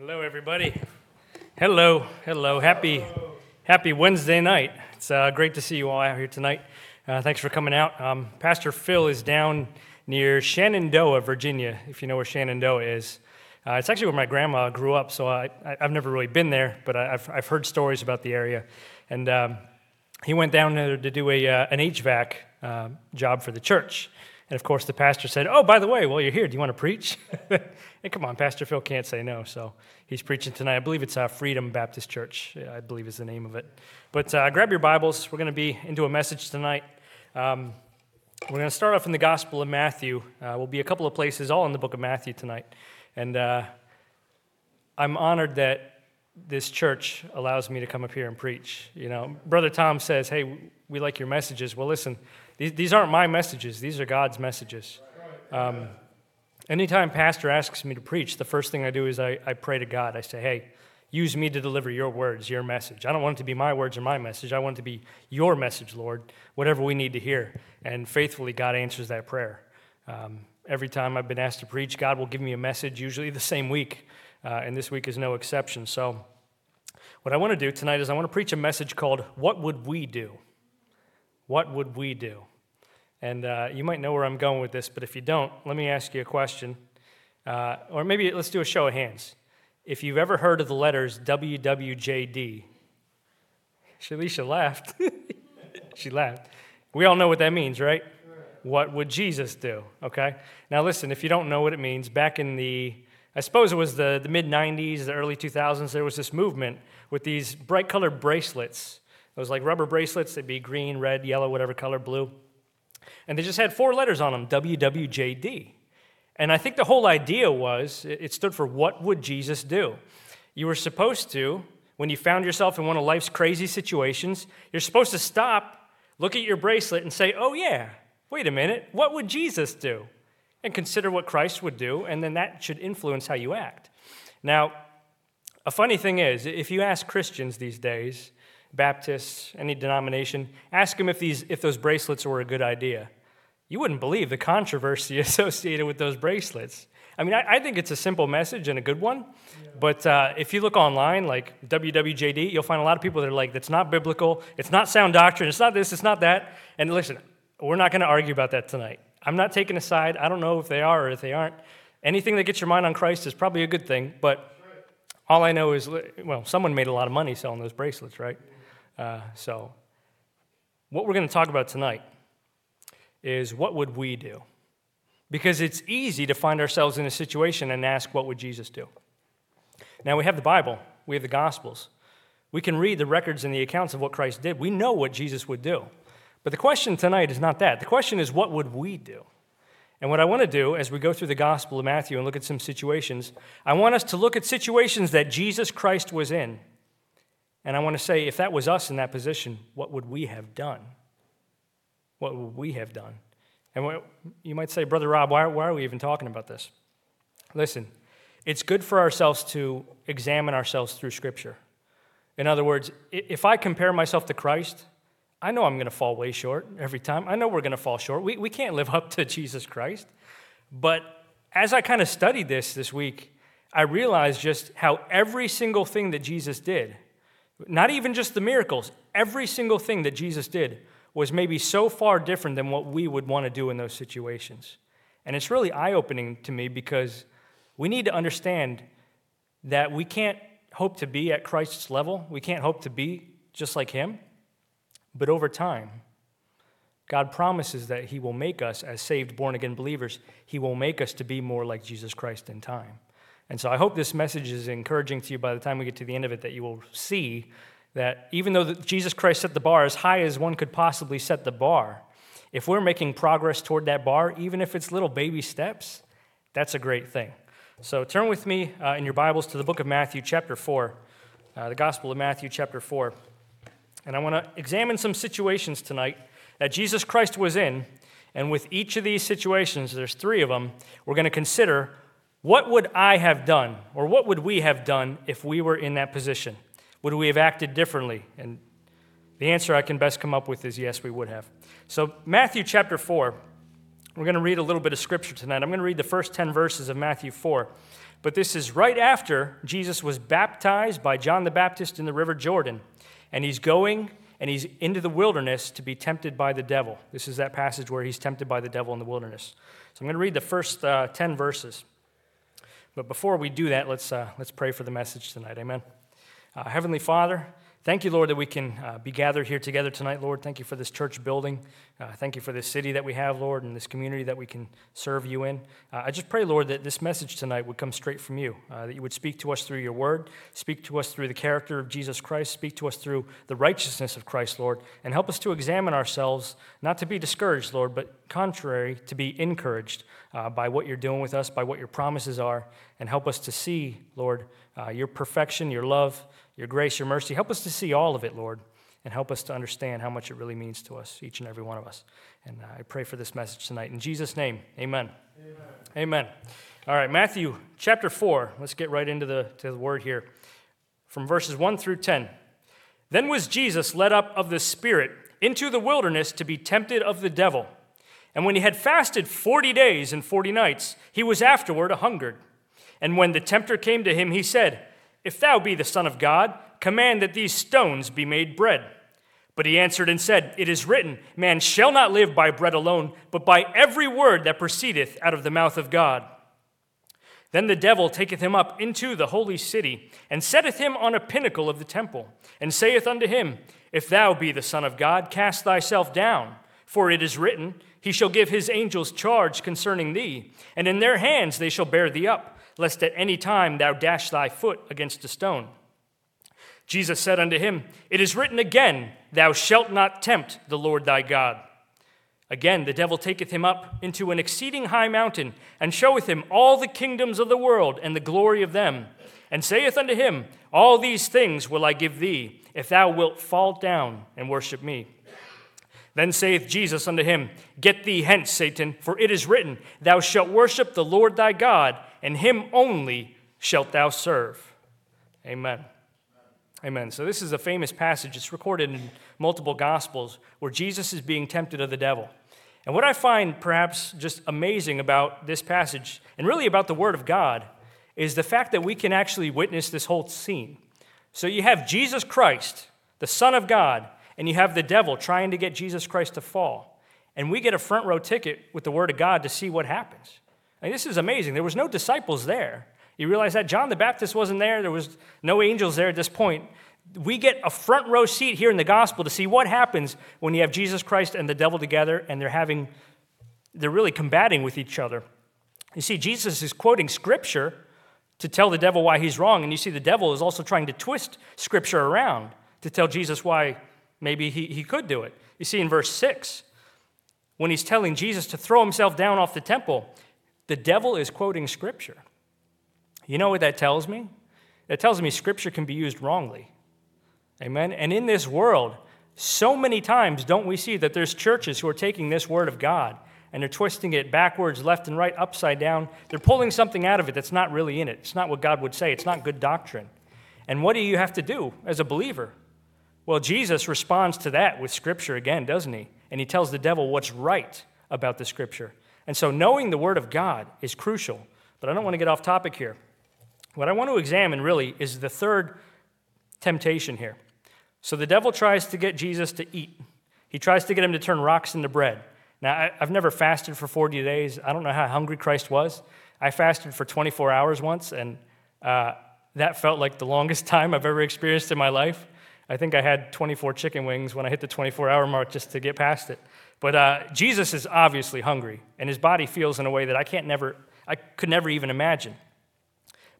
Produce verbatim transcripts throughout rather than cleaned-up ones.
Hello, everybody. Hello, hello. Happy, happy Wednesday night. It's uh, great to see you all out here tonight. Uh, thanks for coming out. Um, Pastor Phil is down near Shenandoah, Virginia, if you know where Shenandoah is. Uh, it's actually where my grandma grew up, so I, I, I've never really been there, but I, I've, I've heard stories about the area. And um, he went down there to do a uh, an H V A C uh, job for the church. And, of course, the pastor said, oh, by the way, while you're here, do you want to preach? And come on, Pastor Phil can't say no, so he's preaching tonight. I believe it's uh, Freedom Baptist Church, I believe is the name of it. But uh, grab your Bibles. We're going to be into a message tonight. Um, we're going to start off in the Gospel of Matthew. Uh, we'll be a couple of places, all in the book of Matthew tonight. And uh, I'm honored that this church allows me to come up here and preach. You know, Brother Tom says, hey, we like your messages. Well, listen. These aren't my messages. These are God's messages. Um, anytime pastor asks me to preach, the first thing I do is I, I pray to God. I say, hey, use me to deliver your words, your message. I don't want it to be my words or my message. I want it to be your message, Lord, whatever we need to hear. And faithfully, God answers that prayer. Um, every time I've been asked to preach, God will give me a message, usually the same week. Uh, and this week is no exception. So what I want to do tonight is I want to preach a message called, What Would We Do? What would we do? And uh, you might know where I'm going with this, but if you don't, let me ask you a question. Uh, or maybe let's do a show of hands. If you've ever heard of the letters W W J D, Shalisha laughed. She laughed. We all know what that means, right? What would Jesus do? Okay. Now listen, if you don't know what it means, back in the, I suppose it was the, the mid nineties, the early two thousands, there was this movement with these bright colored bracelets. It was like rubber bracelets. They'd be green, red, yellow, whatever color, blue. And they just had four letters on them, W W J D. And I think the whole idea was, it stood for what would Jesus do? You were supposed to, when you found yourself in one of life's crazy situations, you're supposed to stop, look at your bracelet, and say, oh yeah, wait a minute, what would Jesus do? And consider what Christ would do, and then that should influence how you act. Now, a funny thing is, if you ask Christians these days, Baptists, any denomination, ask them if these if those bracelets were a good idea. You wouldn't believe the controversy associated with those bracelets. I mean, I, I think it's a simple message and a good one, yeah. but uh, if you look online, like W W J D, you'll find a lot of people that are like, that's not biblical, it's not sound doctrine, it's not this, it's not that, and listen, we're not going to argue about that tonight. I'm not taking a side. I don't know if they are or if they aren't. Anything that gets your mind on Christ is probably a good thing, but all I know is, well, someone made a lot of money selling those bracelets, right? Uh, so, what we're going to talk about tonight is what would we do? Because it's easy to find ourselves in a situation and ask, what would Jesus do? Now, we have the Bible. We have the Gospels. We can read the records and the accounts of what Christ did. We know what Jesus would do. But the question tonight is not that. The question is, what would we do? And what I want to do, as we go through the Gospel of Matthew and look at some situations, I want us to look at situations that Jesus Christ was in. And I want to say, if that was us in that position, what would we have done? What would we have done? And what, you might say, Brother Rob, why, why are we even talking about this? Listen, it's good for ourselves to examine ourselves through Scripture. In other words, if I compare myself to Christ, I know I'm going to fall way short every time. I know we're going to fall short. We, we can't live up to Jesus Christ. But as I kind of studied this this week, I realized just how every single thing that Jesus did, not even just the miracles, every single thing that Jesus did was maybe so far different than what we would want to do in those situations. And it's really eye-opening to me because we need to understand that we can't hope to be at Christ's level. We can't hope to be just like him. But over time, God promises that he will make us, as saved, born-again believers, he will make us to be more like Jesus Christ in time. And so I hope this message is encouraging to you by the time we get to the end of it, that you will see that even though Jesus Christ set the bar as high as one could possibly set the bar, if we're making progress toward that bar, even if it's little baby steps, that's a great thing. So turn with me uh, in your Bibles to the book of Matthew, chapter four, uh, the Gospel of Matthew, chapter four. And I want to examine some situations tonight that Jesus Christ was in. And with each of these situations, there's three of them, we're going to consider, what would I have done, or what would we have done if we were in that position? Would we have acted differently? And the answer I can best come up with is yes, we would have. So Matthew chapter four, we're going to read a little bit of Scripture tonight. I'm going to read the first ten verses of Matthew four. But this is right after Jesus was baptized by John the Baptist in the River Jordan. And he's going and he's into the wilderness to be tempted by the devil. This is that passage where he's tempted by the devil in the wilderness. So I'm going to read the first uh, ten verses. But before we do that, let's uh, let's pray for the message tonight. Amen. Uh, Heavenly Father, thank you, Lord, that we can uh, be gathered here together tonight, Lord. Thank you for this church building. Uh, thank you for this city that we have, Lord, and this community that we can serve you in. Uh, I just pray, Lord, that this message tonight would come straight from you, uh, that you would speak to us through your word, speak to us through the character of Jesus Christ, speak to us through the righteousness of Christ, Lord, and help us to examine ourselves, not to be discouraged, Lord, but contrary, to be encouraged uh, by what you're doing with us, by what your promises are, and help us to see, Lord, uh, your perfection, your love, your grace, your mercy. Help us to see all of it, Lord, and help us to understand how much it really means to us, each and every one of us. And I pray for this message tonight. In Jesus' name, amen. Amen. Amen. All right, Matthew chapter four. Let's get right into the, to the word here. From verses one through ten. Then was Jesus led up of the Spirit into the wilderness to be tempted of the devil. And when he had fasted forty days and forty nights, he was afterward hungered. And when the tempter came to him, he said, "If thou be the Son of God, command that these stones be made bread." But he answered and said, "It is written, man shall not live by bread alone, but by every word that proceedeth out of the mouth of God." Then the devil taketh him up into the holy city, and setteth him on a pinnacle of the temple, and saith unto him, "If thou be the Son of God, cast thyself down, for it is written, he shall give his angels charge concerning thee, and in their hands they shall bear thee up, lest at any time thou dash thy foot against a stone." Jesus said unto him, "It is written again, thou shalt not tempt the Lord thy God." Again the devil taketh him up into an exceeding high mountain, and showeth him all the kingdoms of the world and the glory of them, and saith unto him, "All these things will I give thee, if thou wilt fall down and worship me." Then saith Jesus unto him, "Get thee hence, Satan, for it is written, thou shalt worship the Lord thy God, and him only shalt thou serve." Amen. Amen. So this is a famous passage. It's recorded in multiple Gospels where Jesus is being tempted of the devil. And what I find perhaps just amazing about this passage, and really about the Word of God, is the fact that we can actually witness this whole scene. So you have Jesus Christ, the Son of God, and you have the devil trying to get Jesus Christ to fall. And we get a front row ticket with the Word of God to see what happens. I mean, this is amazing. There was no disciples there. You realize that? John the Baptist wasn't there. There was no angels there at this point. We get a front row seat here in the gospel to see what happens when you have Jesus Christ and the devil together, and they're having, they're really combating with each other. You see, Jesus is quoting Scripture to tell the devil why he's wrong, and you see the devil is also trying to twist Scripture around to tell Jesus why maybe he, he could do it. You see in verse six, when he's telling Jesus to throw himself down off the temple, the devil is quoting Scripture. You know what that tells me? That tells me Scripture can be used wrongly. Amen? And in this world, so many times don't we see that there's churches who are taking this Word of God and they're twisting it backwards, left and right, upside down. They're pulling something out of it that's not really in it. It's not what God would say. It's not good doctrine. And what do you have to do as a believer? Well, Jesus responds to that with Scripture again, doesn't he? And he tells the devil what's right about the Scripture. And so knowing the Word of God is crucial, but I don't want to get off topic here. What I want to examine really is the third temptation here. So the devil tries to get Jesus to eat. He tries to get him to turn rocks into bread. Now, I've never fasted for forty days. I don't know how hungry Christ was. I fasted for twenty-four hours once, and uh, that felt like the longest time I've ever experienced in my life. I think I had twenty-four chicken wings when I hit the twenty-four hour mark just to get past it. But uh, Jesus is obviously hungry, and his body feels in a way that I can't never, I could never even imagine.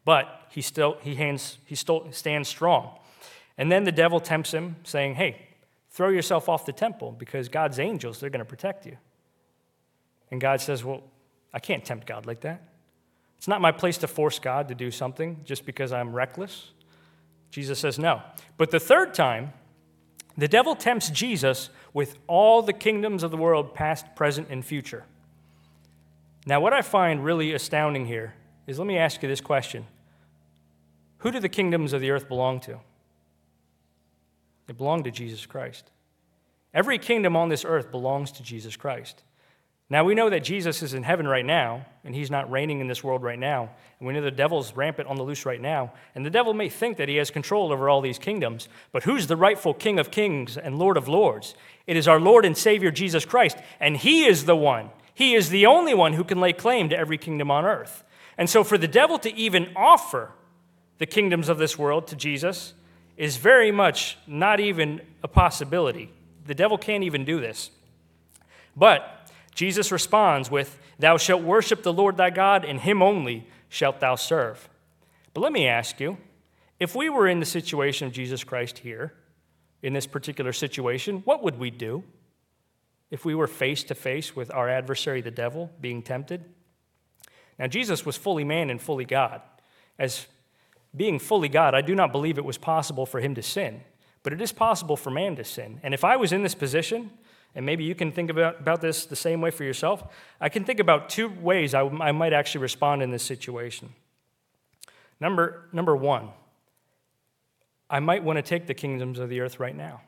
But he still, he hands, he still stands strong. And then the devil tempts him, saying, "Hey, throw yourself off the temple because God's angels, they're going to protect you." And God says, "Well, I can't tempt God like that. It's not my place to force God to do something just because I'm reckless." Jesus says no. But the third time, the devil tempts Jesus with all the kingdoms of the world, past, present, and future. Now, what I find really astounding here is, let me ask you this question. Who do the kingdoms of the earth belong to? They belong to Jesus Christ. Every kingdom on this earth belongs to Jesus Christ. Now, we know that Jesus is in heaven right now, and he's not reigning in this world right now. And we know the devil's rampant on the loose right now. And the devil may think that he has control over all these kingdoms, but who's the rightful King of Kings and Lord of Lords? It is our Lord and Savior, Jesus Christ, and he is the one. He is the only one who can lay claim to every kingdom on earth. And so for the devil to even offer the kingdoms of this world to Jesus is very much not even a possibility. The devil can't even do this. But Jesus responds with, "Thou shalt worship the Lord thy God, and him only shalt thou serve." But let me ask you, if we were in the situation of Jesus Christ here, in this particular situation, what would we do if we were face to face with our adversary, the devil, being tempted? Now, Jesus was fully man and fully God. As being fully God, I do not believe it was possible for him to sin, but it is possible for man to sin. And if I was in this position, and maybe you can think about, about this the same way for yourself, I can think about two ways I, I might actually respond in this situation. Number, number one, I might want to take the kingdoms of the earth right now.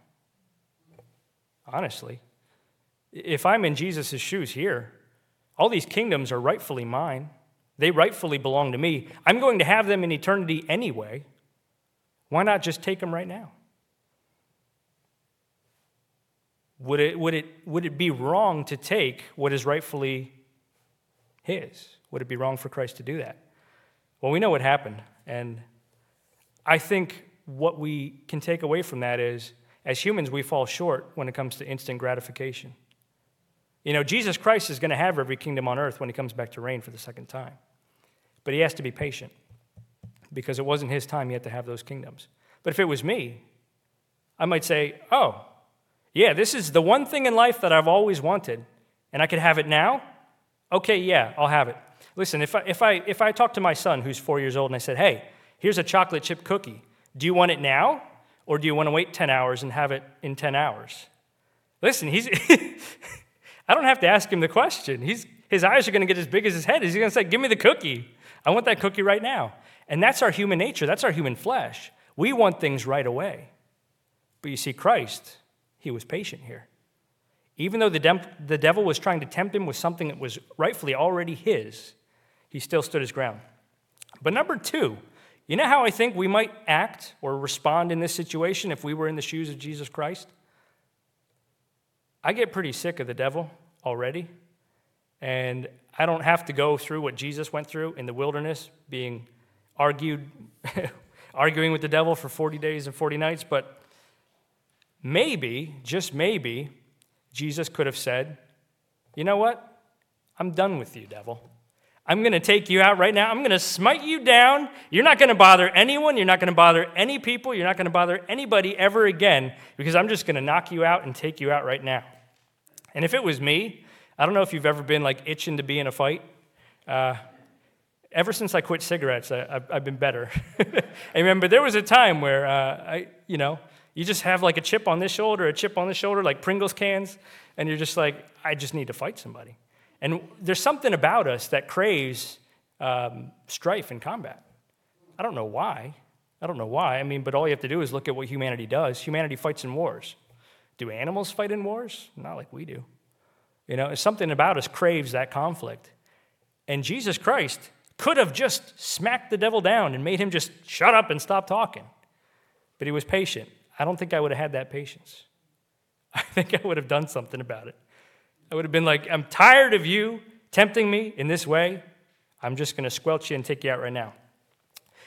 Honestly, if I'm in Jesus' shoes here, all these kingdoms are rightfully mine. They rightfully belong to me. I'm going to have them in eternity anyway. Why not just take them right now? Would it, would it, would it be wrong to take what is rightfully his? Would it be wrong for Christ to do that? Well, we know what happened, and I think what we can take away from that is, as humans, we fall short when it comes to instant gratification. You know, Jesus Christ is going to have every kingdom on earth when he comes back to reign for the second time, but he has to be patient because it wasn't his time yet to have those kingdoms. But if it was me, I might say, oh, yeah, this is the one thing in life that I've always wanted, and I could have it now? Okay, yeah, I'll have it. Listen, if I, if I, if I talk to my son who's four years old and I said, hey, here's a chocolate chip cookie, do you want it now, or do you want to wait ten hours and have it in ten hours? Listen, he's I don't have to ask him the question. He's, his eyes are going to get as big as his head. He's going to say, give me the cookie. I want that cookie right now. And that's our human nature. That's our human flesh. We want things right away. But you see, Christ, he was patient here. Even though the, de- the devil was trying to tempt him with something that was rightfully already his, he still stood his ground. But number two, you know how I think we might act or respond in this situation if we were in the shoes of Jesus Christ? I get pretty sick of the devil already, and I don't have to go through what Jesus went through in the wilderness, being argued, arguing with the devil for forty days and forty nights, but maybe, just maybe, Jesus could have said, you know what? I'm done with you, devil. I'm going to take you out right now. I'm going to smite you down. You're not going to bother anyone. You're not going to bother any people. You're not going to bother anybody ever again because I'm just going to knock you out and take you out right now. And if it was me, I don't know if you've ever been like itching to be in a fight. Uh, ever since I quit cigarettes, I, I, I've been better. I remember there was a time where uh, I, you know, you just have like a chip on this shoulder, a chip on this shoulder, like Pringles cans, and you're just like, I just need to fight somebody. And there's something about us that craves um, strife and combat. I don't know why. I don't know why. I mean, but all you have to do is look at what humanity does. Humanity fights in wars. Do animals fight in wars? Not like we do. You know, something about us craves that conflict. And Jesus Christ could have just smacked the devil down and made him just shut up and stop talking. But he was patient. I don't think I would have had that patience. I think I would have done something about it. I would have been like, I'm tired of you tempting me in this way. I'm just going to squelch you and take you out right now.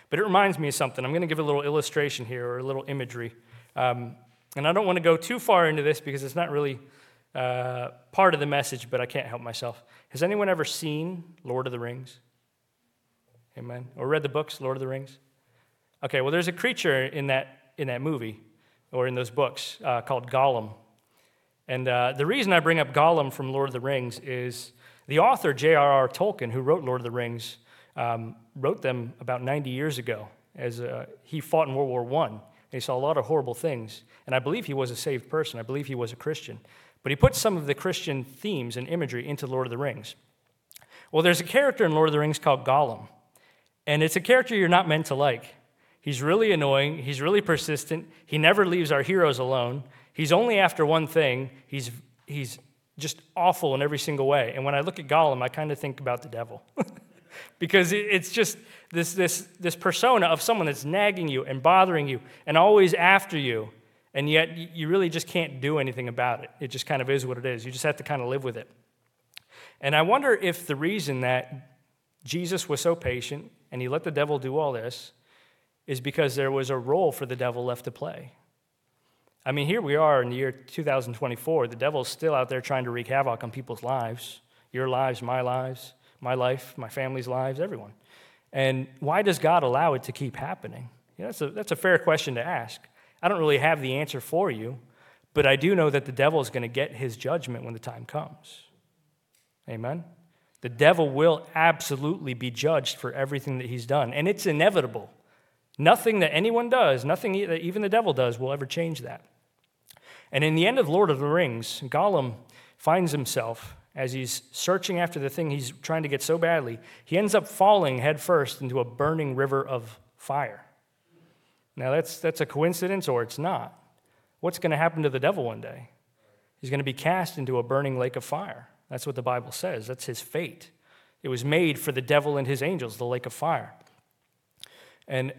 But it reminds me of something. I'm going to give a little illustration here or a little imagery. Um, and I don't want to go too far into this because it's not really uh, part of the message, but I can't help myself. Has anyone ever seen Lord of the Rings? Amen. Or read the books, Lord of the Rings? Okay, well, there's a creature in that in that movie or in those books, uh, called Gollum. And uh, the reason I bring up Gollum from Lord of the Rings is the author, J R R Tolkien, who wrote Lord of the Rings, um, wrote them about ninety years ago. As uh, he fought in World War One, and he saw a lot of horrible things. And I believe he was a saved person. I believe he was a Christian. But he put some of the Christian themes and imagery into Lord of the Rings. Well, there's a character in Lord of the Rings called Gollum, and it's a character you're not meant to like. He's really annoying. He's really persistent. He never leaves our heroes alone. He's only after one thing. He's he's just awful in every single way. And when I look at Gollum, I kind of think about the devil. Because it's just this this this persona of someone that's nagging you and bothering you and always after you, and yet you really just can't do anything about it. It just kind of is what it is. You just have to kind of live with it. And I wonder if the reason that Jesus was so patient and he let the devil do all this is because there was a role for the devil left to play. I mean, here we are in the year two thousand twenty-four. The devil's still out there trying to wreak havoc on people's lives, your lives, my lives, my life, my family's lives, everyone. And why does God allow it to keep happening? You know, that's a, that's a fair question to ask. I don't really have the answer for you, but I do know that the devil is going to get his judgment when the time comes. Amen? The devil will absolutely be judged for everything that he's done, and it's inevitable. Nothing that anyone does, nothing that even the devil does will ever change that. And in the end of Lord of the Rings, Gollum finds himself, as he's searching after the thing he's trying to get so badly, he ends up falling headfirst into a burning river of fire. Now, that's that's a coincidence or it's not. What's going to happen to the devil one day? He's going to be cast into a burning lake of fire. That's what the Bible says. That's his fate. It was made for the devil and his angels, the lake of fire. And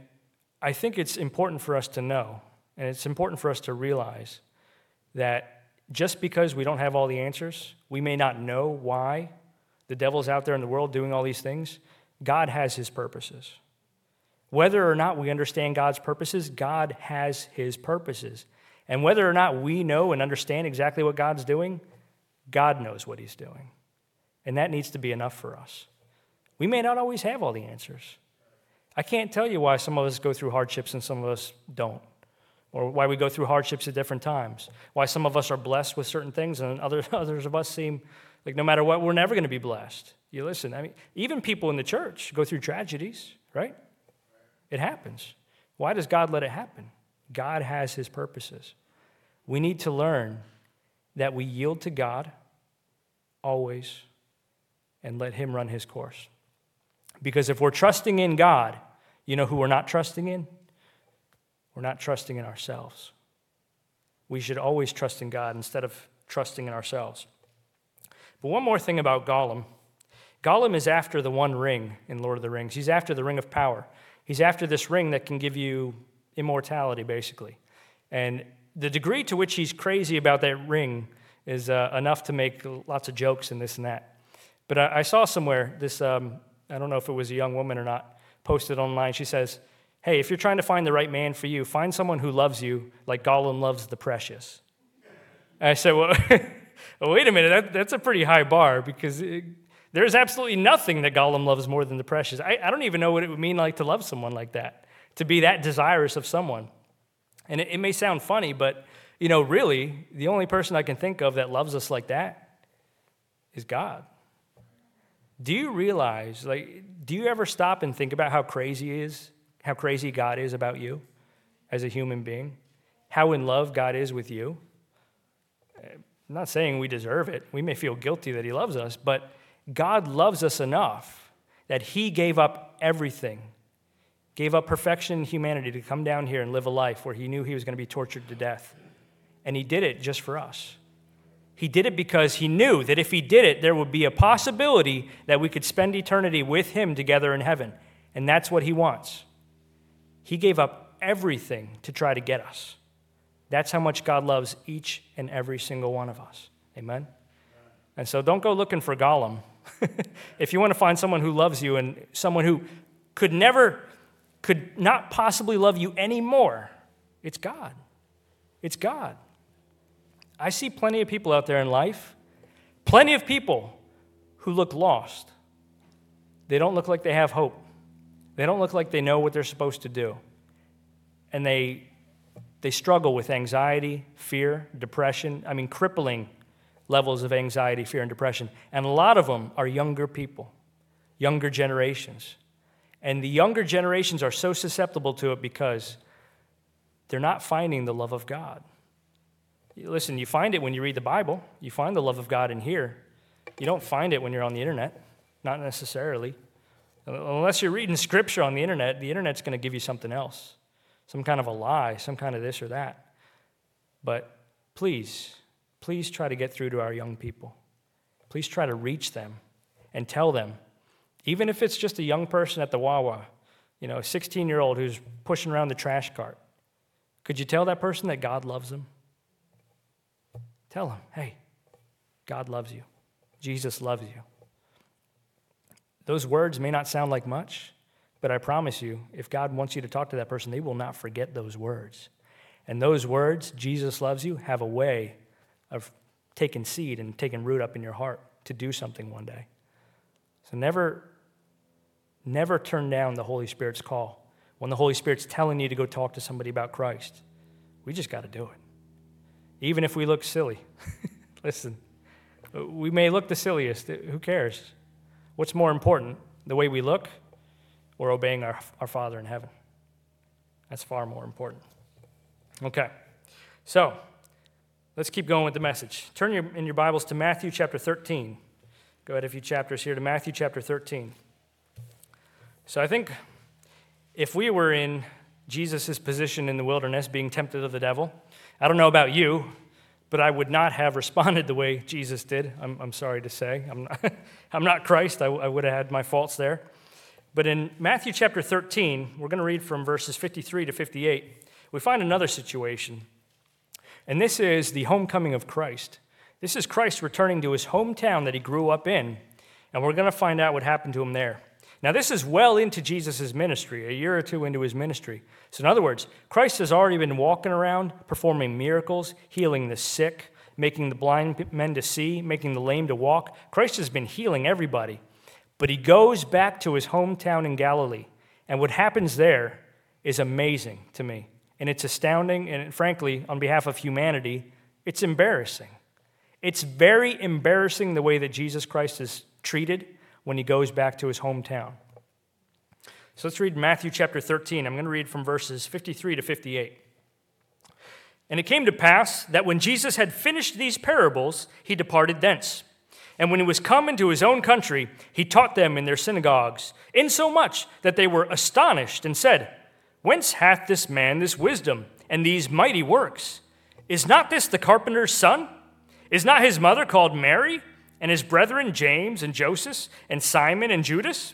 I think it's important for us to know, and it's important for us to realize that just because we don't have all the answers, we may not know why the devil's out there in the world doing all these things, God has his purposes. Whether or not we understand God's purposes, God has his purposes. And whether or not we know and understand exactly what God's doing, God knows what he's doing. And that needs to be enough for us. We may not always have all the answers. I can't tell you why some of us go through hardships and some of us don't, or why we go through hardships at different times, why some of us are blessed with certain things and others, others of us seem like no matter what, we're never going to be blessed. You listen, I mean, even people in the church go through tragedies, right? It happens. Why does God let it happen? God has his purposes. We need to learn that we yield to God always and let him run his course. Because if we're trusting in God, you know who we're not trusting in? We're not trusting in ourselves. We should always trust in God instead of trusting in ourselves. But one more thing about Gollum. Gollum is after the one ring in Lord of the Rings. He's after the ring of power. He's after this ring that can give you immortality, basically. And the degree to which he's crazy about that ring is uh, enough to make lots of jokes and this and that. But I, I saw somewhere, this um, I don't know if it was a young woman or not, posted online. She says, hey, if you're trying to find the right man for you, find someone who loves you like Gollum loves the precious. And I said, well, wait a minute, that, that's a pretty high bar because it, there's absolutely nothing that Gollum loves more than the precious. I, I don't even know what it would mean like to love someone like that, to be that desirous of someone. And it, it may sound funny, but, you know, really, the only person I can think of that loves us like that is God. Do you realize, like, do you ever stop and think about how crazy he is? How crazy God is about you as a human being, how in love God is with you. I'm not saying we deserve it. We may feel guilty that he loves us, but God loves us enough that he gave up everything, gave up perfection and humanity to come down here and live a life where he knew he was going to be tortured to death. And he did it just for us. He did it because he knew that if he did it, there would be a possibility that we could spend eternity with him together in heaven. And that's what he wants. He gave up everything to try to get us. That's how much God loves each and every single one of us. Amen? And so don't go looking for Gollum. If you want to find someone who loves you and someone who could never, could not possibly love you anymore, it's God. It's God. I see plenty of people out there in life, plenty of people who look lost. They don't look like they have hope. They don't look like they know what they're supposed to do. And they they struggle with anxiety, fear, depression. I mean, crippling levels of anxiety, fear, and depression. And a lot of them are younger people, younger generations. And the younger generations are so susceptible to it because they're not finding the love of God. Listen, you find it when you read the Bible. You find the love of God in here. You don't find it when you're on the internet, not necessarily. Unless you're reading scripture on the internet, the internet's going to give you something else, some kind of a lie, some kind of this or that. But please, please try to get through to our young people. Please try to reach them and tell them, even if it's just a young person at the Wawa, you know, a sixteen-year-old who's pushing around the trash cart, could you tell that person that God loves them? Tell them, hey, God loves you. Jesus loves you. Those words may not sound like much, but I promise you, if God wants you to talk to that person, they will not forget those words. And those words, Jesus loves you, have a way of taking seed and taking root up in your heart to do something one day. So never, never turn down the Holy Spirit's call. When the Holy Spirit's telling you to go talk to somebody about Christ, we just got to do it. Even if we look silly. Listen, we may look the silliest. Who cares? What's more important, the way we look or obeying our, our Father in heaven? That's far more important. Okay, so let's keep going with the message. Turn your, in your Bibles to Matthew chapter thirteen. Go ahead a few chapters here to Matthew chapter thirteen. So I think if we were in Jesus' position in the wilderness being tempted of the devil, I don't know about you, but I would not have responded the way Jesus did, I'm, I'm sorry to say. I'm not, I'm not Christ. I, I would have had my faults there. But in Matthew chapter thirteen, we're going to read from verses fifty-three to fifty-eight. We find another situation, and this is the homecoming of Christ. This is Christ returning to his hometown that he grew up in, and we're going to find out what happened to him there. Now, this is well into Jesus' ministry, a year or two into his ministry. So in other words, Christ has already been walking around, performing miracles, healing the sick, making the blind men to see, making the lame to walk. Christ has been healing everybody. But he goes back to his hometown in Galilee, and what happens there is amazing to me. And it's astounding, and frankly, on behalf of humanity, it's embarrassing. It's very embarrassing the way that Jesus Christ is treated when he goes back to his hometown. So let's read Matthew chapter thirteen. I'm going to read from verses fifty-three to fifty-eight. And it came to pass that when Jesus had finished these parables, he departed thence. And when he was come into his own country, he taught them in their synagogues, insomuch that they were astonished and said, Whence hath this man this wisdom and these mighty works? Is not this the carpenter's son? Is not his mother called Mary? And his brethren James and Joseph and Simon and Judas?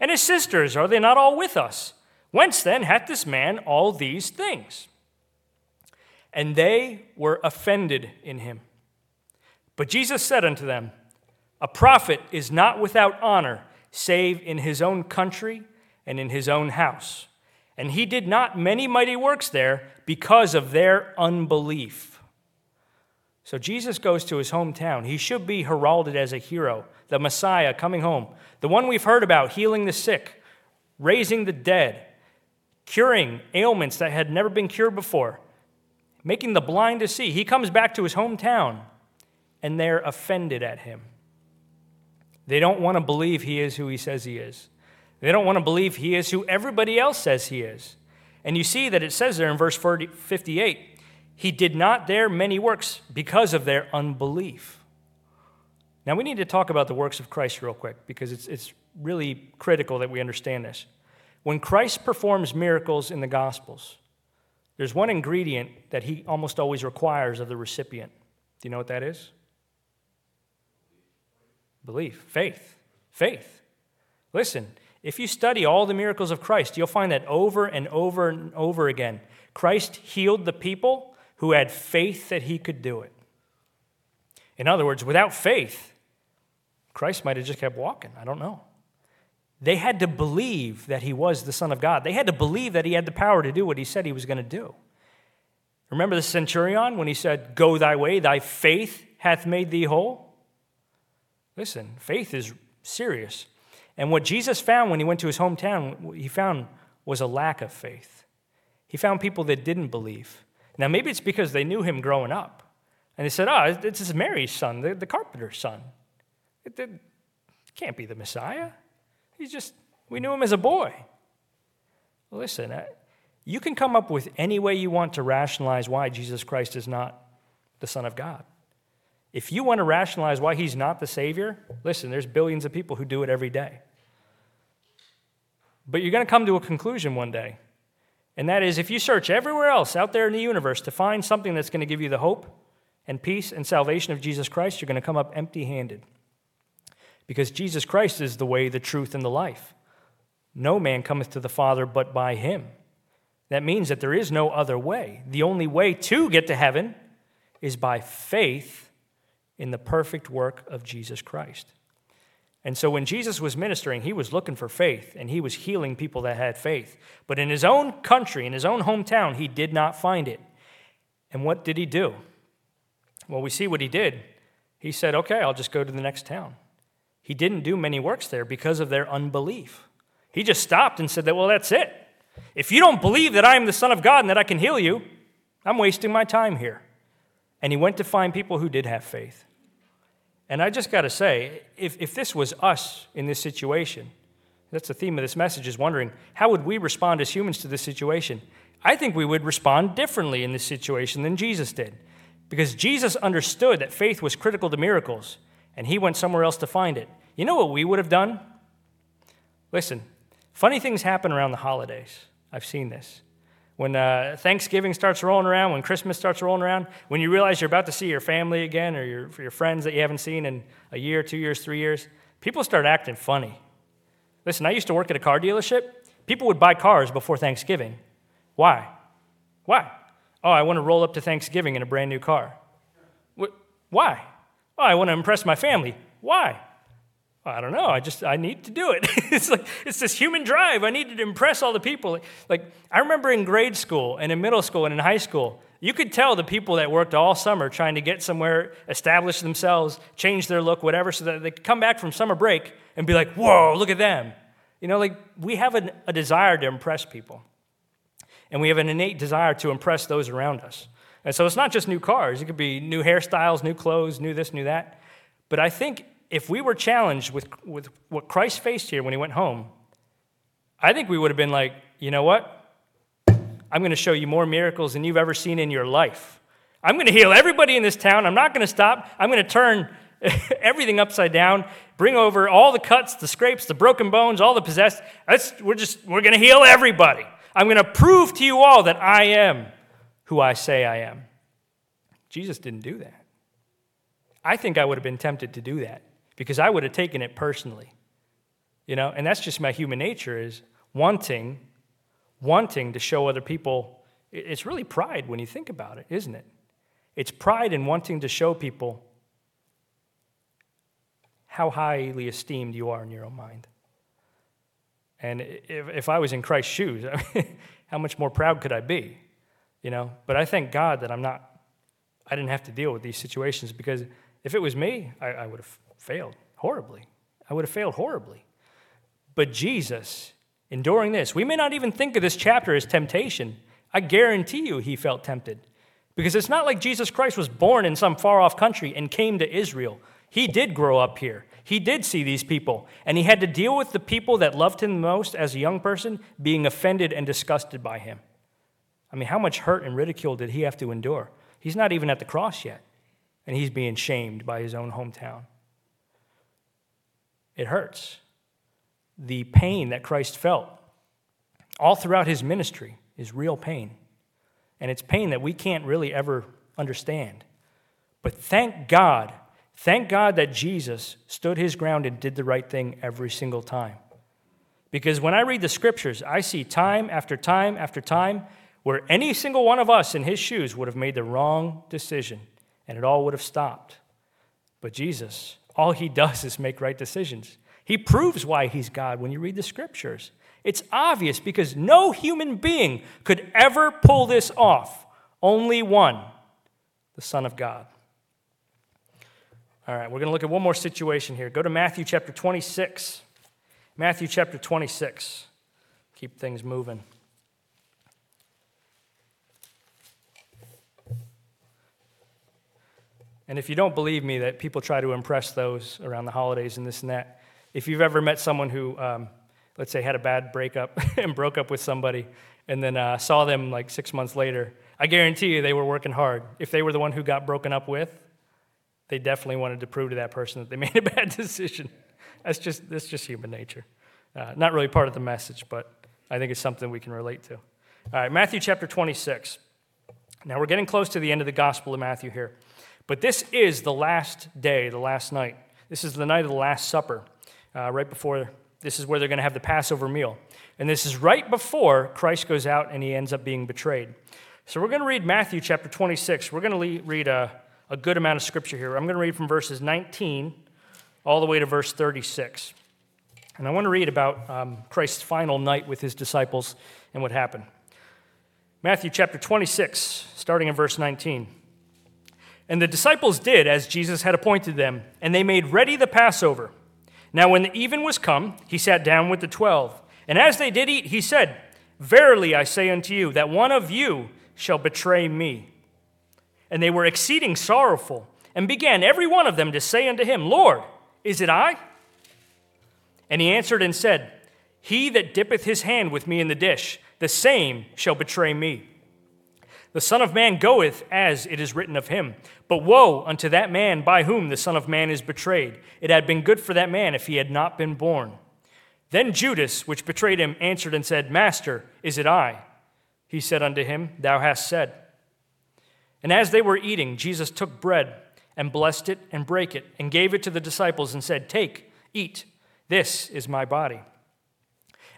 And his sisters, are they not all with us? Whence then hath this man all these things? And they were offended in him. But Jesus said unto them, A prophet is not without honor, save in his own country and in his own house. And he did not many mighty works there because of their unbelief. So Jesus goes to his hometown. He should be heralded as a hero, the Messiah coming home, the one we've heard about, healing the sick, raising the dead, curing ailments that had never been cured before, making the blind to see. He comes back to his hometown, and they're offended at him. They don't want to believe he is who he says he is. They don't want to believe he is who everybody else says he is. And you see that it says there in verse fifty-eight, he did not there many works because of their unbelief. Now we need to talk about the works of Christ real quick because it's, it's really critical that we understand this. When Christ performs miracles in the Gospels, there's one ingredient that he almost always requires of the recipient. Do you know what that is? Belief, faith, faith. Listen, if you study all the miracles of Christ, you'll find that over and over and over again, Christ healed the people who had faith that he could do it. In other words, without faith, Christ might have just kept walking. I don't know. They had to believe that he was the Son of God. They had to believe that he had the power to do what he said he was going to do. Remember the centurion when he said, Go thy way, thy faith hath made thee whole? Listen, faith is serious. And what Jesus found when he went to his hometown, he found was a lack of faith. He found people that didn't believe. Now, maybe it's because they knew him growing up. And they said, oh, it's this Mary's son, the, the carpenter's son. It, it can't be the Messiah. He's just, we knew him as a boy. Listen, you can come up with any way you want to rationalize why Jesus Christ is not the Son of God. If you want to rationalize why he's not the Savior, listen, there's billions of people who do it every day. But you're going to come to a conclusion one day, and that is if you search everywhere else out there in the universe to find something that's going to give you the hope and peace and salvation of Jesus Christ, you're going to come up empty-handed. Because Jesus Christ is the way, the truth, and the life. No man cometh to the Father but by him. That means that there is no other way. The only way to get to heaven is by faith in the perfect work of Jesus Christ. And so when Jesus was ministering, he was looking for faith, and he was healing people that had faith. But in his own country, in his own hometown, he did not find it. And what did he do? Well, we see what he did. He said, okay, I'll just go to the next town. He didn't do many works there because of their unbelief. He just stopped and said that, well, that's it. If you don't believe that I am the Son of God and that I can heal you, I'm wasting my time here. And he went to find people who did have faith. And I just got to say, if, if this was us in this situation, that's the theme of this message, is wondering, how would we respond as humans to this situation? I think we would respond differently in this situation than Jesus did. Because Jesus understood that faith was critical to miracles, and he went somewhere else to find it. You know what we would have done? Listen, funny things happen around the holidays. I've seen this. When uh, Thanksgiving starts rolling around, when Christmas starts rolling around, when you realize you're about to see your family again or your, your friends that you haven't seen in a year, two years, three years, people start acting funny. Listen, I used to work at a car dealership. People would buy cars before Thanksgiving. Why? Why? Oh, I want to roll up to Thanksgiving in a brand new car. What? Why? Oh, I want to impress my family. Why? I don't know. I just, I need to do it. It's like, it's this human drive. I needed to impress all the people. Like, I remember in grade school and in middle school and in high school, you could tell the people that worked all summer trying to get somewhere, establish themselves, change their look, whatever, so that they could come back from summer break and be like, whoa, look at them. You know, like, we have an, a desire to impress people. And we have an innate desire to impress those around us. And so it's not just new cars. It could be new hairstyles, new clothes, new this, new that. But I think if we were challenged with, with what Christ faced here when he went home, I think we would have been like, you know what? I'm going to show you more miracles than you've ever seen in your life. I'm going to heal everybody in this town. I'm not going to stop. I'm going to turn everything upside down, bring over all the cuts, the scrapes, the broken bones, all the possessed. That's, we're just we're going to heal everybody. I'm going to prove to you all that I am who I say I am. Jesus didn't do that. I think I would have been tempted to do that, because I would have taken it personally, you know, and that's just my human nature, is wanting, wanting to show other people. It's really pride when you think about it, isn't it? It's pride in wanting to show people how highly esteemed you are in your own mind. And if, if I was in Christ's shoes, I mean, how much more proud could I be, you know? But I thank God that I'm not, I didn't have to deal with these situations, because if it was me, I, I would have failed horribly. I would have failed horribly. But Jesus, enduring this, we may not even think of this chapter as temptation. I guarantee you he felt tempted. Because it's not like Jesus Christ was born in some far-off country and came to Israel. He did grow up here. He did see these people. And he had to deal with the people that loved him most as a young person being offended and disgusted by him. I mean, how much hurt and ridicule did he have to endure? He's not even at the cross yet. And he's being shamed by his own hometown. It hurts. The pain that Christ felt all throughout his ministry is real pain. And it's pain that we can't really ever understand. But thank God, thank God that Jesus stood his ground and did the right thing every single time. Because when I read the scriptures, I see time after time after time where any single one of us in his shoes would have made the wrong decision, and it all would have stopped. But Jesus, all he does is make right decisions. He proves why he's God when you read the scriptures. It's obvious, because no human being could ever pull this off. Only one, the Son of God. All right, we're going to look at one more situation here. Go to Matthew chapter twenty-six. Matthew chapter twenty-six. Keep things moving. And if you don't believe me that people try to impress those around the holidays and this and that, if you've ever met someone who, um, let's say, had a bad breakup and broke up with somebody and then uh, saw them like six months later, I guarantee you they were working hard. If they were the one who got broken up with, they definitely wanted to prove to that person that they made a bad decision. That's just, that's just human nature. Uh, not really part of the message, but I think it's something we can relate to. All right, Matthew chapter twenty-six. Now we're getting close to the end of the Gospel of Matthew here. But this is the last day, the last night. This is the night of the Last Supper, uh, right before, this is where they're going to have the Passover meal. And this is right before Christ goes out and he ends up being betrayed. So we're going to read Matthew chapter twenty-six. We're going to read a, a good amount of scripture here. I'm going to read from verses nineteen all the way to verse thirty-six. And I want to read about um, Christ's final night with his disciples and what happened. Matthew chapter twenty-six, starting in verse nineteen. And the disciples did as Jesus had appointed them, and they made ready the Passover. Now when the even was come, he sat down with the twelve. And as they did eat, he said, Verily I say unto you, that one of you shall betray me. And they were exceeding sorrowful, and began every one of them to say unto him, Lord, is it I? And he answered and said, He that dippeth his hand with me in the dish, the same shall betray me. The Son of Man goeth as it is written of him. But woe unto that man by whom the Son of Man is betrayed. It had been good for that man if he had not been born. Then Judas, which betrayed him, answered and said, Master, is it I? He said unto him, Thou hast said. And as they were eating, Jesus took bread, and blessed it, and brake it, and gave it to the disciples, and said, Take, eat, this is my body.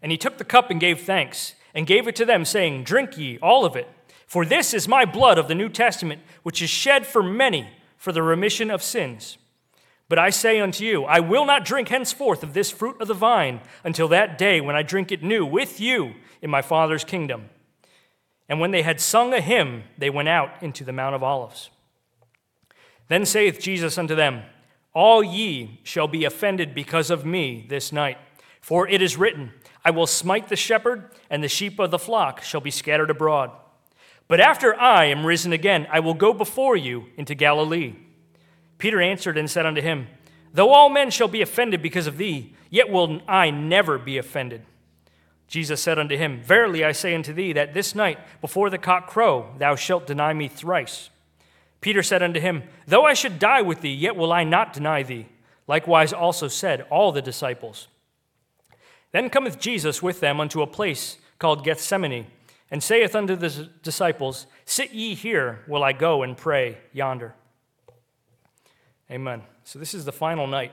And he took the cup and gave thanks, and gave it to them, saying, Drink ye all of it. For this is my blood of the New Testament, which is shed for many for the remission of sins. But I say unto you, I will not drink henceforth of this fruit of the vine until that day when I drink it new with you in my Father's kingdom. And when they had sung a hymn, they went out into the Mount of Olives. Then saith Jesus unto them, All ye shall be offended because of me this night. For it is written, I will smite the shepherd, and the sheep of the flock shall be scattered abroad. But after I am risen again, I will go before you into Galilee. Peter answered and said unto him, Though all men shall be offended because of thee, yet will I never be offended. Jesus said unto him, Verily I say unto thee, that this night before the cock crow thou shalt deny me thrice. Peter said unto him, Though I should die with thee, yet will I not deny thee. Likewise also said all the disciples. Then cometh Jesus with them unto a place called Gethsemane, and saith unto the disciples, Sit ye here while I go and pray yonder. Amen. So this is the final night.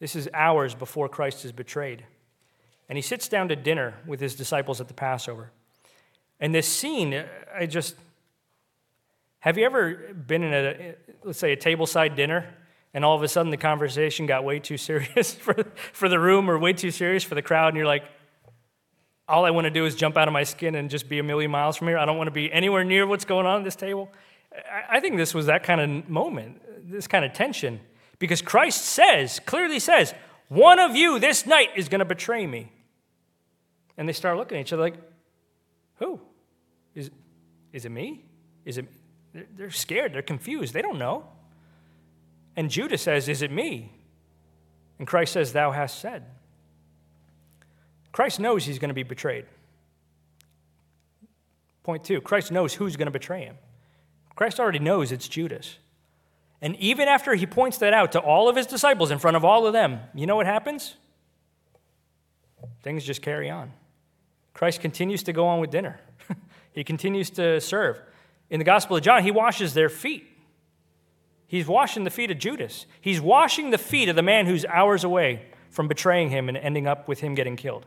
This is hours before Christ is betrayed. And he sits down to dinner with his disciples at the Passover. And this scene, I just, have you ever been in a, let's say, a tableside dinner, and all of a sudden the conversation got way too serious for, for the room or way too serious for the crowd, and you're like, all I want to do is jump out of my skin and just be a million miles from here. I don't want to be anywhere near what's going on at this table. I think this was that kind of moment, this kind of tension, because Christ says, clearly says, one of you this night is going to betray me. And they start looking at each other like, who? Is, is it me? Is it? They're scared. They're confused. They don't know. And Judas says, Is it me? And Christ says, Thou hast said. Christ knows he's going to be betrayed. Point two, Christ knows who's going to betray him. Christ already knows it's Judas. And even after he points that out to all of his disciples in front of all of them, you know what happens? Things just carry on. Christ continues to go on with dinner. He continues to serve. In the Gospel of John, he washes their feet. He's washing the feet of Judas. He's washing the feet of the man who's hours away from betraying him and ending up with him getting killed.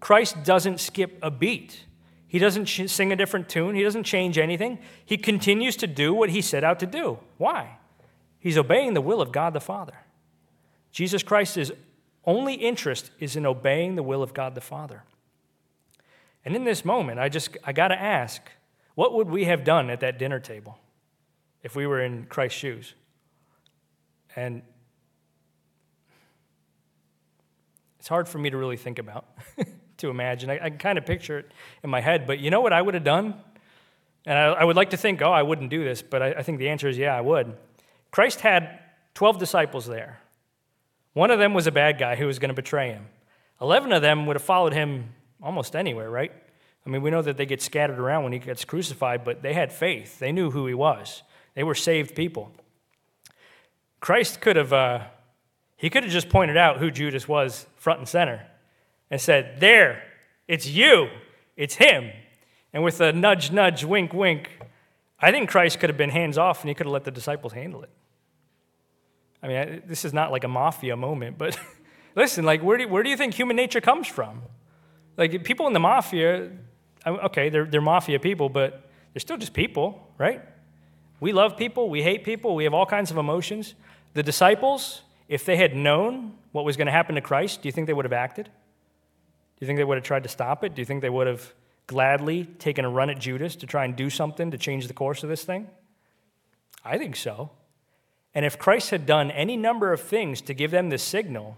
Christ doesn't skip a beat. He doesn't sh- sing a different tune. He doesn't change anything. He continues to do what he set out to do. Why? He's obeying the will of God the Father. Jesus Christ's only interest is in obeying the will of God the Father. And in this moment, I just I got to ask, what would we have done at that dinner table if we were in Christ's shoes? And it's hard for me to really think about, to imagine. I, I can kind of picture it in my head, but you know what I would have done? And I, I would like to think, oh, I wouldn't do this, but I, I think the answer is, yeah, I would. Christ had twelve disciples there. One of them was a bad guy who was going to betray him. eleven of them would have followed him almost anywhere, right? I mean, we know that they get scattered around when he gets crucified, but they had faith. They knew who he was. They were saved people. Christ could have... Uh, He could have just pointed out who Judas was front and center and said, There, it's you, it's him. And with a nudge, nudge, wink, wink, I think Christ could have been hands off and he could have let the disciples handle it. I mean, I, this is not like a mafia moment, but listen, like, where do, where do you think human nature comes from? Like, people in the mafia, okay, they're, they're mafia people, but they're still just people, right? We love people, we hate people, we have all kinds of emotions. The disciples, if they had known what was going to happen to Christ, do you think they would have acted? Do you think they would have tried to stop it? Do you think they would have gladly taken a run at Judas to try and do something to change the course of this thing? I think so. And if Christ had done any number of things to give them this signal,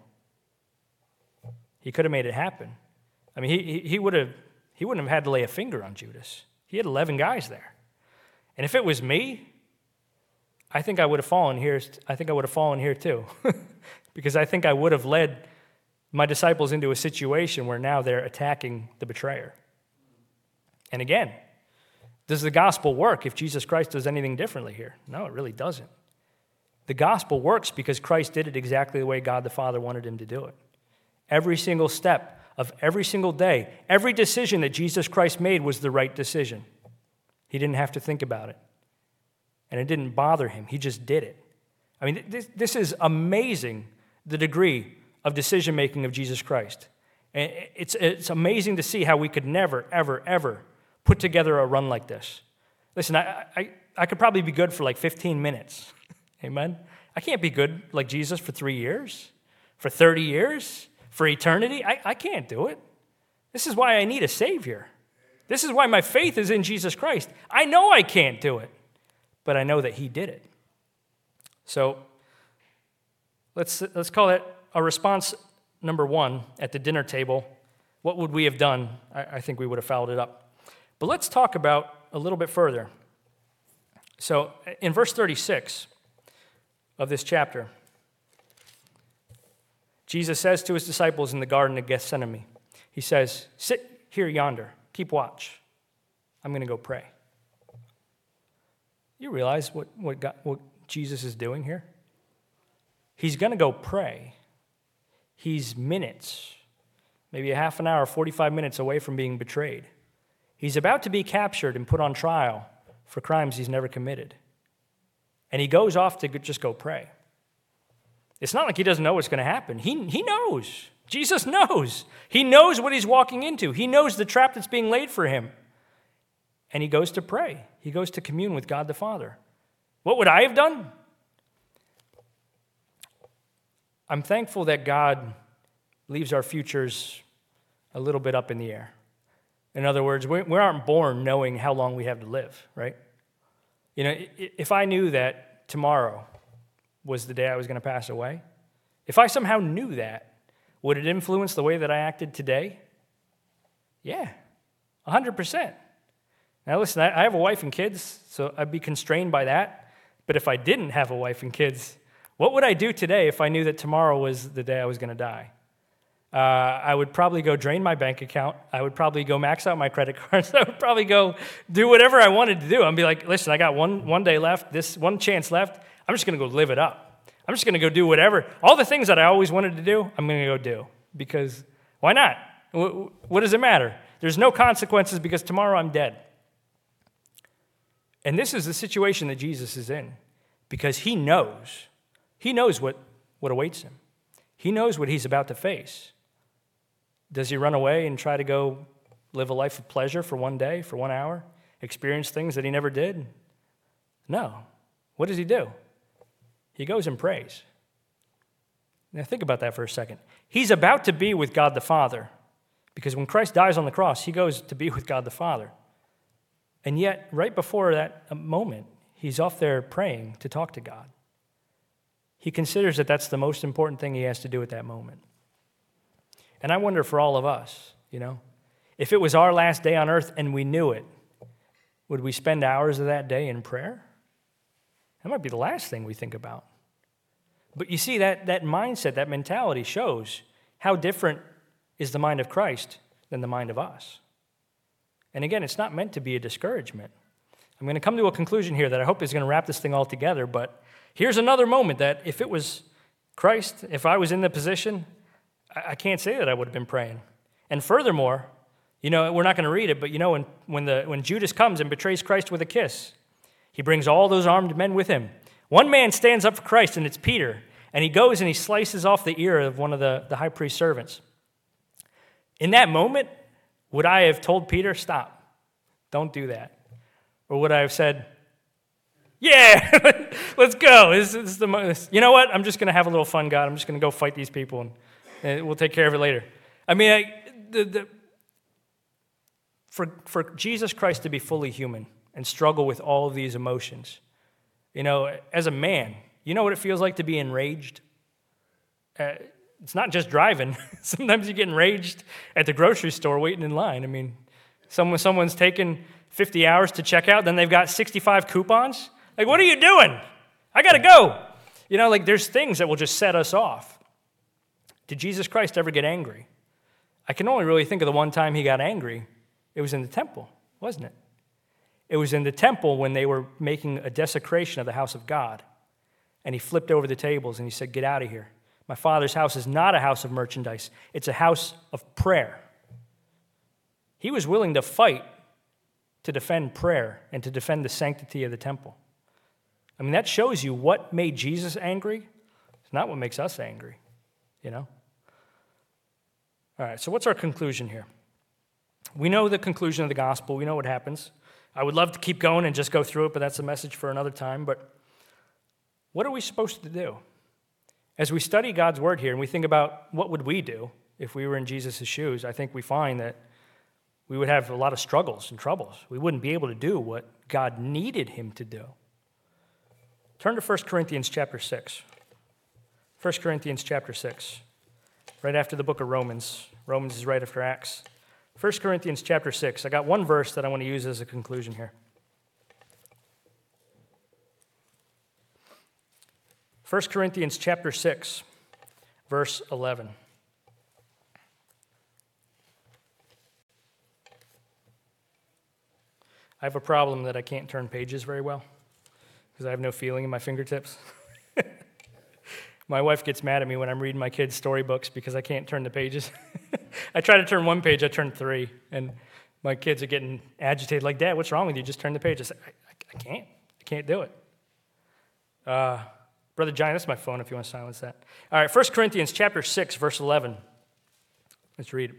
he could have made it happen. I mean, he, he, he would have, he wouldn't have had to lay a finger on Judas. He had eleven guys there. And if it was me, I think I would have fallen here. I think I would have fallen here too, because I think I would have led my disciples into a situation where now they're attacking the betrayer. And again, does the gospel work if Jesus Christ does anything differently here? No, it really doesn't. The gospel works because Christ did it exactly the way God the Father wanted him to do it. Every single step of every single day, every decision that Jesus Christ made was the right decision. He didn't have to think about it. And it didn't bother him. He just did it. I mean, this, this is amazing, the degree of decision-making of Jesus Christ. And it's, it's amazing to see how we could never, ever, ever put together a run like this. Listen, I, I, I could probably be good for like fifteen minutes. Amen? I can't be good like Jesus for three years, for thirty years, for eternity. I, I can't do it. This is why I need a Savior. This is why my faith is in Jesus Christ. I know I can't do it, but I know that he did it. So let's let's call it a response number one at the dinner table. What would we have done? I, I think we would have fouled it up. But let's talk about a little bit further. So in verse thirty-six of this chapter, Jesus says to his disciples in the Garden of Gethsemane, he says, "Sit here yonder. Keep watch. I'm going to go pray." You realize what, what, God, what Jesus is doing here? He's going to go pray. He's minutes, maybe a half an hour, forty-five minutes away from being betrayed. He's about to be captured and put on trial for crimes he's never committed. And he goes off to just go pray. It's not like he doesn't know what's going to happen. He, he knows. Jesus knows. He knows what he's walking into. He knows the trap that's being laid for him. And he goes to pray. He goes to commune with God the Father. What would I have done? I'm thankful that God leaves our futures a little bit up in the air. In other words, we, we aren't born knowing how long we have to live, right? You know, if I knew that tomorrow was the day I was going to pass away, if I somehow knew that, would it influence the way that I acted today? Yeah, one hundred percent. Now listen, I have a wife and kids, so I'd be constrained by that. But if I didn't have a wife and kids, what would I do today if I knew that tomorrow was the day I was going to die? Uh, I would probably go drain my bank account. I would probably go max out my credit cards. I would probably go do whatever I wanted to do. I'd be like, listen, I got one, one day left, this one chance left. I'm just going to go live it up. I'm just going to go do whatever. All the things that I always wanted to do, I'm going to go do. Because why not? What does it matter? There's no consequences because tomorrow I'm dead. And this is the situation that Jesus is in. Because he knows. He knows what, what awaits him. He knows what he's about to face. Does he run away and try to go live a life of pleasure for one day, for one hour? Experience things that he never did? No. What does he do? He goes and prays. Now think about that for a second. He's about to be with God the Father, because when Christ dies on the cross, he goes to be with God the Father. And yet, right before that moment, he's off there praying to talk to God. He considers that that's the most important thing he has to do at that moment. And I wonder for all of us, you know, if it was our last day on earth and we knew it, would we spend hours of that day in prayer? That might be the last thing we think about. But you see, that, that mindset, that mentality shows how different is the mind of Christ than the mind of us. And again, it's not meant to be a discouragement. I'm going to come to a conclusion here that I hope is going to wrap this thing all together, but here's another moment that if it was Christ, if I was in the position, I can't say that I would have been praying. And furthermore, you know, we're not going to read it, but you know, when, when, the, when Judas comes and betrays Christ with a kiss, He brings all those armed men with him. One man stands up for Christ, and it's Peter. And he goes and he slices off the ear of one of the, the high priest's servants. In that moment, would I have told Peter, stop, don't do that? Or would I have said, yeah, let's go. This, this is the most, you know what? I'm just going to have a little fun, God. I'm just going to go fight these people, and, and we'll take care of it later. I mean, I, the, the, for for Jesus Christ to be fully human and struggle with all of these emotions, you know, as a man, you know what it feels like to be enraged? Uh, it's not just driving. Sometimes you get enraged at the grocery store waiting in line. I mean, someone someone's taken fifty hours to check out, then they've got sixty-five coupons. Like, what are you doing? I got to go. You know, like, there's things that will just set us off. Did Jesus Christ ever get angry? I can only really think of the one time he got angry. It was in the temple, wasn't it? It was in the temple when they were making a desecration of the house of God. And he flipped over the tables and he said, get out of here. My Father's house is not a house of merchandise. It's a house of prayer. He was willing to fight to defend prayer and to defend the sanctity of the temple. I mean, that shows you what made Jesus angry. It's not what makes us angry, you know? All right, so what's our conclusion here? We know the conclusion of the gospel. We know what happens. I would love to keep going and just go through it, but that's a message for another time. But what are we supposed to do? As we study God's word here and we think about what would we do if we were in Jesus' shoes, I think we find that we would have a lot of struggles and troubles. We wouldn't be able to do what God needed him to do. Turn to First Corinthians chapter six. First Corinthians chapter six, right after the book of Romans. Romans is right after Acts. First Corinthians chapter six. I got one verse that I want to use as a conclusion here. First Corinthians chapter six, verse eleven. I have a problem that I can't turn pages very well because I have no feeling in my fingertips. My wife gets mad at me when I'm reading my kids' storybooks because I can't turn the pages. I try to turn one page, I turn three, and my kids are getting agitated like, Dad, what's wrong with you? Just turn the page. I say, I, I, I can't. I can't do it. Uh... Brother John, that's my phone if you want to silence that. All right, First Corinthians chapter six, verse eleven. Let's read it.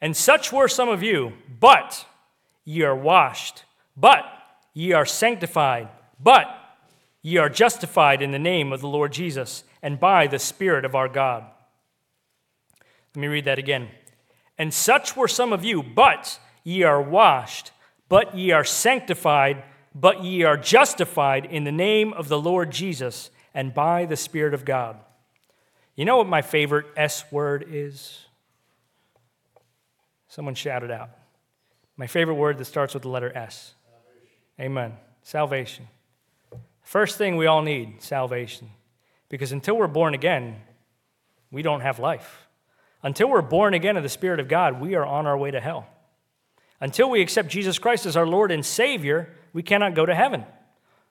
And such were some of you, but ye are washed, but ye are sanctified, but ye are justified in the name of the Lord Jesus and by the Spirit of our God. Let me read that again. And such were some of you, but ye are washed, but ye are sanctified, but ye are justified in the name of the Lord Jesus and by the Spirit of God. You know what my favorite S word is? Someone shout it out. My favorite word that starts with the letter S. Salvation. Amen. Salvation. First thing we all need, salvation. Because until we're born again, we don't have life. Until we're born again of the Spirit of God, we are on our way to hell. Until we accept Jesus Christ as our Lord and Savior, we cannot go to heaven.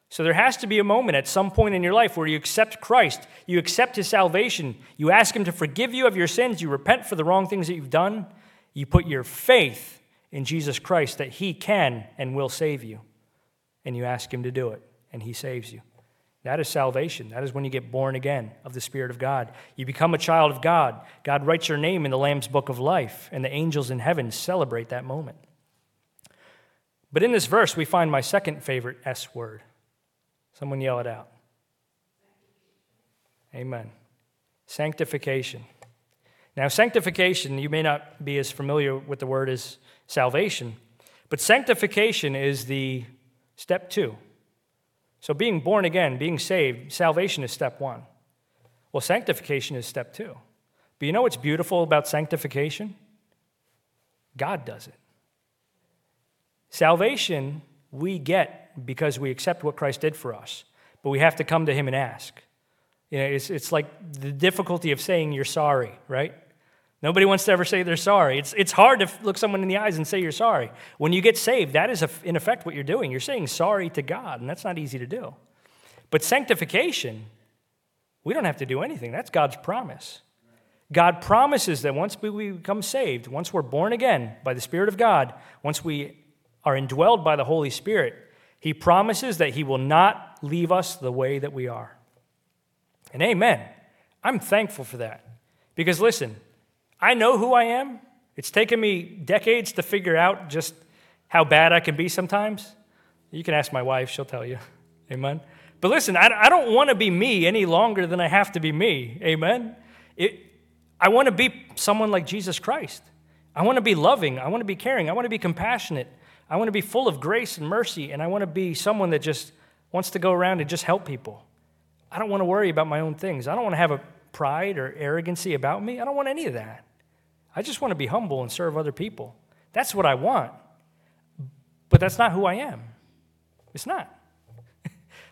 So there has to be a moment at some point in your life where you accept Christ, you accept his salvation, you ask him to forgive you of your sins, you repent for the wrong things that you've done, you put your faith in Jesus Christ that he can and will save you, and you ask him to do it, and he saves you. That is salvation. That is when you get born again of the Spirit of God. You become a child of God. God writes your name in the Lamb's Book of Life, and the angels in heaven celebrate that moment. But in this verse, we find my second favorite S word. Someone yell it out. Amen. Sanctification. Now, sanctification, you may not be as familiar with the word as salvation, but sanctification is the step two. So being born again, being saved, salvation is step one. Well, sanctification is step two. But you know what's beautiful about sanctification? God does it. Salvation we get because we accept what Christ did for us, but we have to come to him and ask. You know, it's it's like the difficulty of saying you're sorry, right? Nobody wants to ever say they're sorry. It's it's hard to look someone in the eyes and say you're sorry. When you get saved, that is in effect what you're doing. You're saying sorry to God, and that's not easy to do. But sanctification, we don't have to do anything. That's God's promise. God promises that once we become saved, once we're born again by the Spirit of God, once we are indwelled by the Holy Spirit, He promises that he will not leave us the way that we are. And amen. I'm thankful for that. Because listen, I know who I am. It's taken me decades to figure out just how bad I can be sometimes. You can ask my wife, she'll tell you. Amen. But listen, I, I don't want to be me any longer than I have to be me. Amen. It, I want to be someone like Jesus Christ. I want to be loving. I want to be caring. I want to be compassionate. I want to be full of grace and mercy. And I want to be someone that just wants to go around and just help people. I don't want to worry about my own things. I don't want to have a pride or arrogancy about me. I don't want any of that. I just want to be humble and serve other people. That's what I want. But that's not who I am. It's not.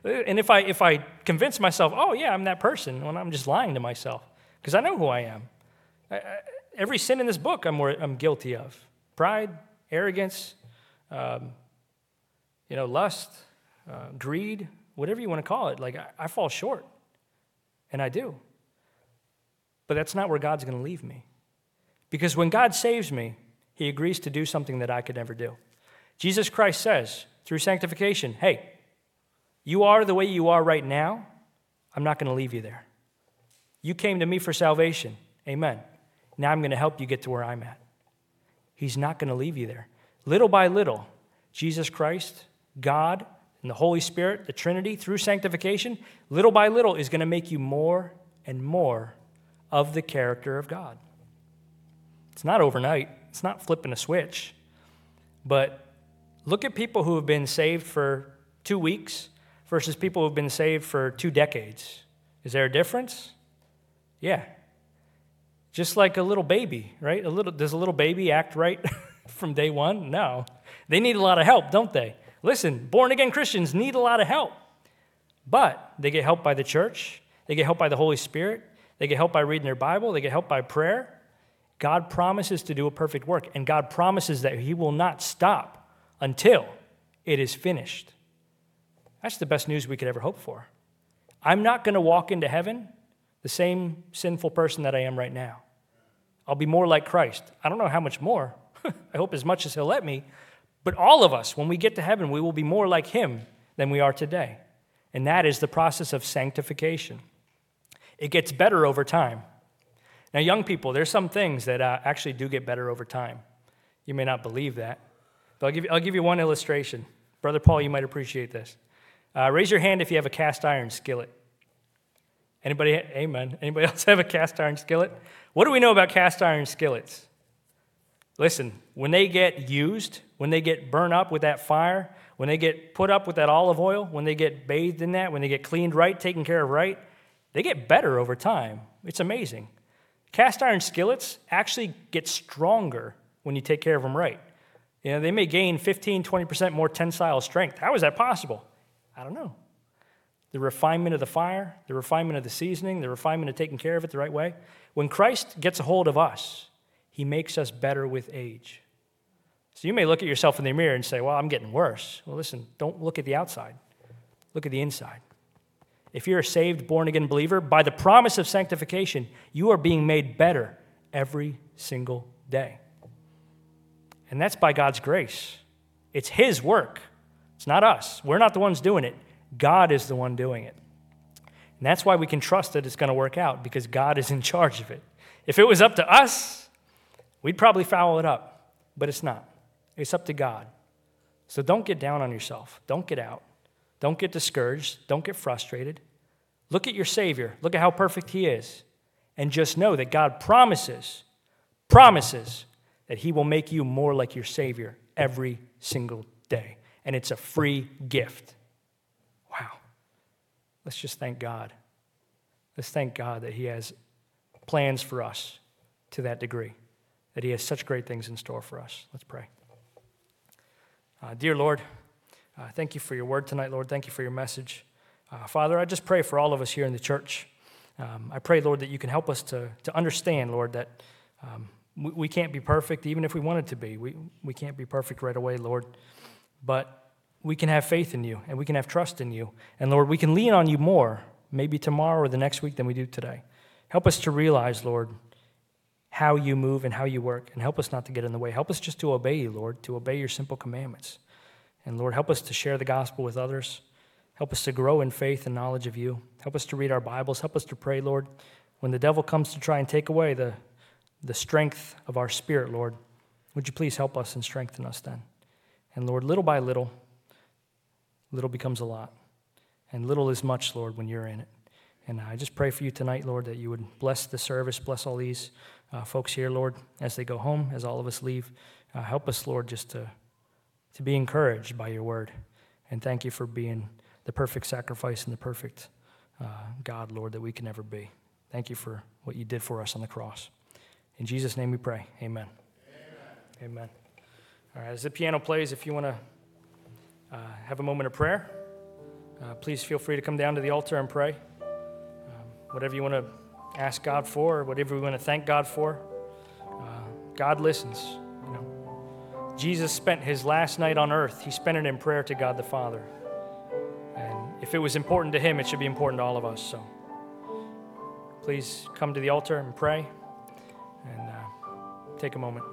And if I if I convince myself, oh, yeah, I'm that person, well, I'm just lying to myself because I know who I am. I, I, every sin in this book I'm, I'm guilty of. Pride, arrogance, um, you know, lust, uh, greed, whatever you want to call it. Like, I, I fall short, and I do. But that's not where God's going to leave me. Because when God saves me, he agrees to do something that I could never do. Jesus Christ says, through sanctification, hey, you are the way you are right now. I'm not going to leave you there. You came to me for salvation. Amen. Now I'm going to help you get to where I'm at. He's not going to leave you there. Little by little, Jesus Christ, God, and the Holy Spirit, the Trinity, through sanctification, little by little is going to make you more and more of the character of God. It's not overnight. It's not flipping a switch. But look at people who have been saved for two weeks versus people who have been saved for two decades. Is there a difference? Yeah. Just like a little baby, right? A little does a little baby act right from day one? No. They need a lot of help, don't they? Listen, born-again Christians need a lot of help. But they get help by the church. They get help by the Holy Spirit. They get help by reading their Bible. They get help by prayer. God promises to do a perfect work, and God promises that he will not stop until it is finished. That's the best news we could ever hope for. I'm not going to walk into heaven the same sinful person that I am right now. I'll be more like Christ. I don't know how much more. I hope as much as he'll let me. But all of us, when we get to heaven, we will be more like him than we are today. And that is the process of sanctification. It gets better over time. Now, young people, there's some things that uh, actually do get better over time. You may not believe that, but I'll give you, I'll give you one illustration. Brother Paul, you might appreciate this. Uh, raise your hand if you have a cast iron skillet. Anybody? Amen. Anybody else have a cast iron skillet? What do we know about cast iron skillets? Listen, when they get used, when they get burnt up with that fire, when they get put up with that olive oil, when they get bathed in that, when they get cleaned right, taken care of right, they get better over time. It's amazing. Cast iron skillets actually get stronger when you take care of them right. You know, they may gain fifteen, twenty percent more tensile strength. How is that possible? I don't know. The refinement of the fire, the refinement of the seasoning, the refinement of taking care of it the right way. When Christ gets a hold of us, he makes us better with age. So you may look at yourself in the mirror and say, well, I'm getting worse. Well, listen, don't look at the outside. Look at the inside. If you're a saved, born-again believer, by the promise of sanctification, you are being made better every single day. And that's by God's grace. It's his work. It's not us. We're not the ones doing it. God is the one doing it. And that's why we can trust that it's going to work out, because God is in charge of it. If it was up to us, we'd probably foul it up, but it's not. It's up to God. So don't get down on yourself. Don't get out. Don't get discouraged. Don't get frustrated. Look at your Savior. Look at how perfect he is. And just know that God promises, promises that he will make you more like your Savior every single day. And it's a free gift. Wow. Let's just thank God. Let's thank God that he has plans for us to that degree, that he has such great things in store for us. Let's pray. Uh, dear Lord, Uh, thank you for your word tonight, Lord. Thank you for your message. Uh, Father, I just pray for all of us here in the church. Um, I pray, Lord, that you can help us to, to understand, Lord, that um, we, we can't be perfect even if we wanted to be. We, we can't be perfect right away, Lord. But we can have faith in you, and we can have trust in you. And, Lord, we can lean on you more maybe tomorrow or the next week than we do today. Help us to realize, Lord, how you move and how you work, and help us not to get in the way. Help us just to obey you, Lord, to obey your simple commandments. And Lord, help us to share the gospel with others. Help us to grow in faith and knowledge of you. Help us to read our Bibles. Help us to pray, Lord. When the devil comes to try and take away the, the strength of our spirit, Lord, would you please help us and strengthen us then? And Lord, little by little, little becomes a lot. And little is much, Lord, when you're in it. And I just pray for you tonight, Lord, that you would bless the service, bless all these uh, folks here, Lord, as they go home, as all of us leave. Uh, help us, Lord, just to, to be encouraged by your word. And thank you for being the perfect sacrifice and the perfect uh, God, Lord, that we can ever be. Thank you for what you did for us on the cross. In Jesus' name we pray. Amen. Amen. Amen. All right, as the piano plays, if you want to uh, have a moment of prayer, uh, please feel free to come down to the altar and pray. Um, whatever you want to ask God for, or whatever you want to thank God for, uh, God listens. You know, Jesus spent his last night on earth. He spent it in prayer to God the Father. And if it was important to him, it should be important to all of us. So please come to the altar and pray and uh, take a moment.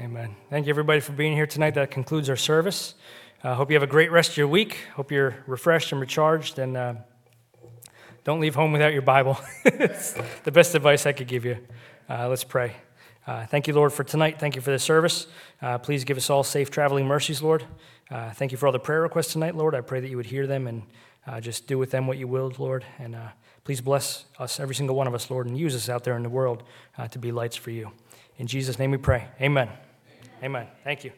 Amen. Thank you, everybody, for being here tonight. That concludes our service. I uh, hope you have a great rest of your week. Hope you're refreshed and recharged, and uh, don't leave home without your Bible. It's the best advice I could give you. Uh, let's pray. Uh, thank you, Lord, for tonight. Thank you for this service. Uh, please give us all safe traveling mercies, Lord. Uh, thank you for all the prayer requests tonight, Lord. I pray that you would hear them and uh, just do with them what you will, Lord. And uh, please bless us, every single one of us, Lord, and use us out there in the world uh, to be lights for you. In Jesus' name we pray. Amen. Amen. Thank you.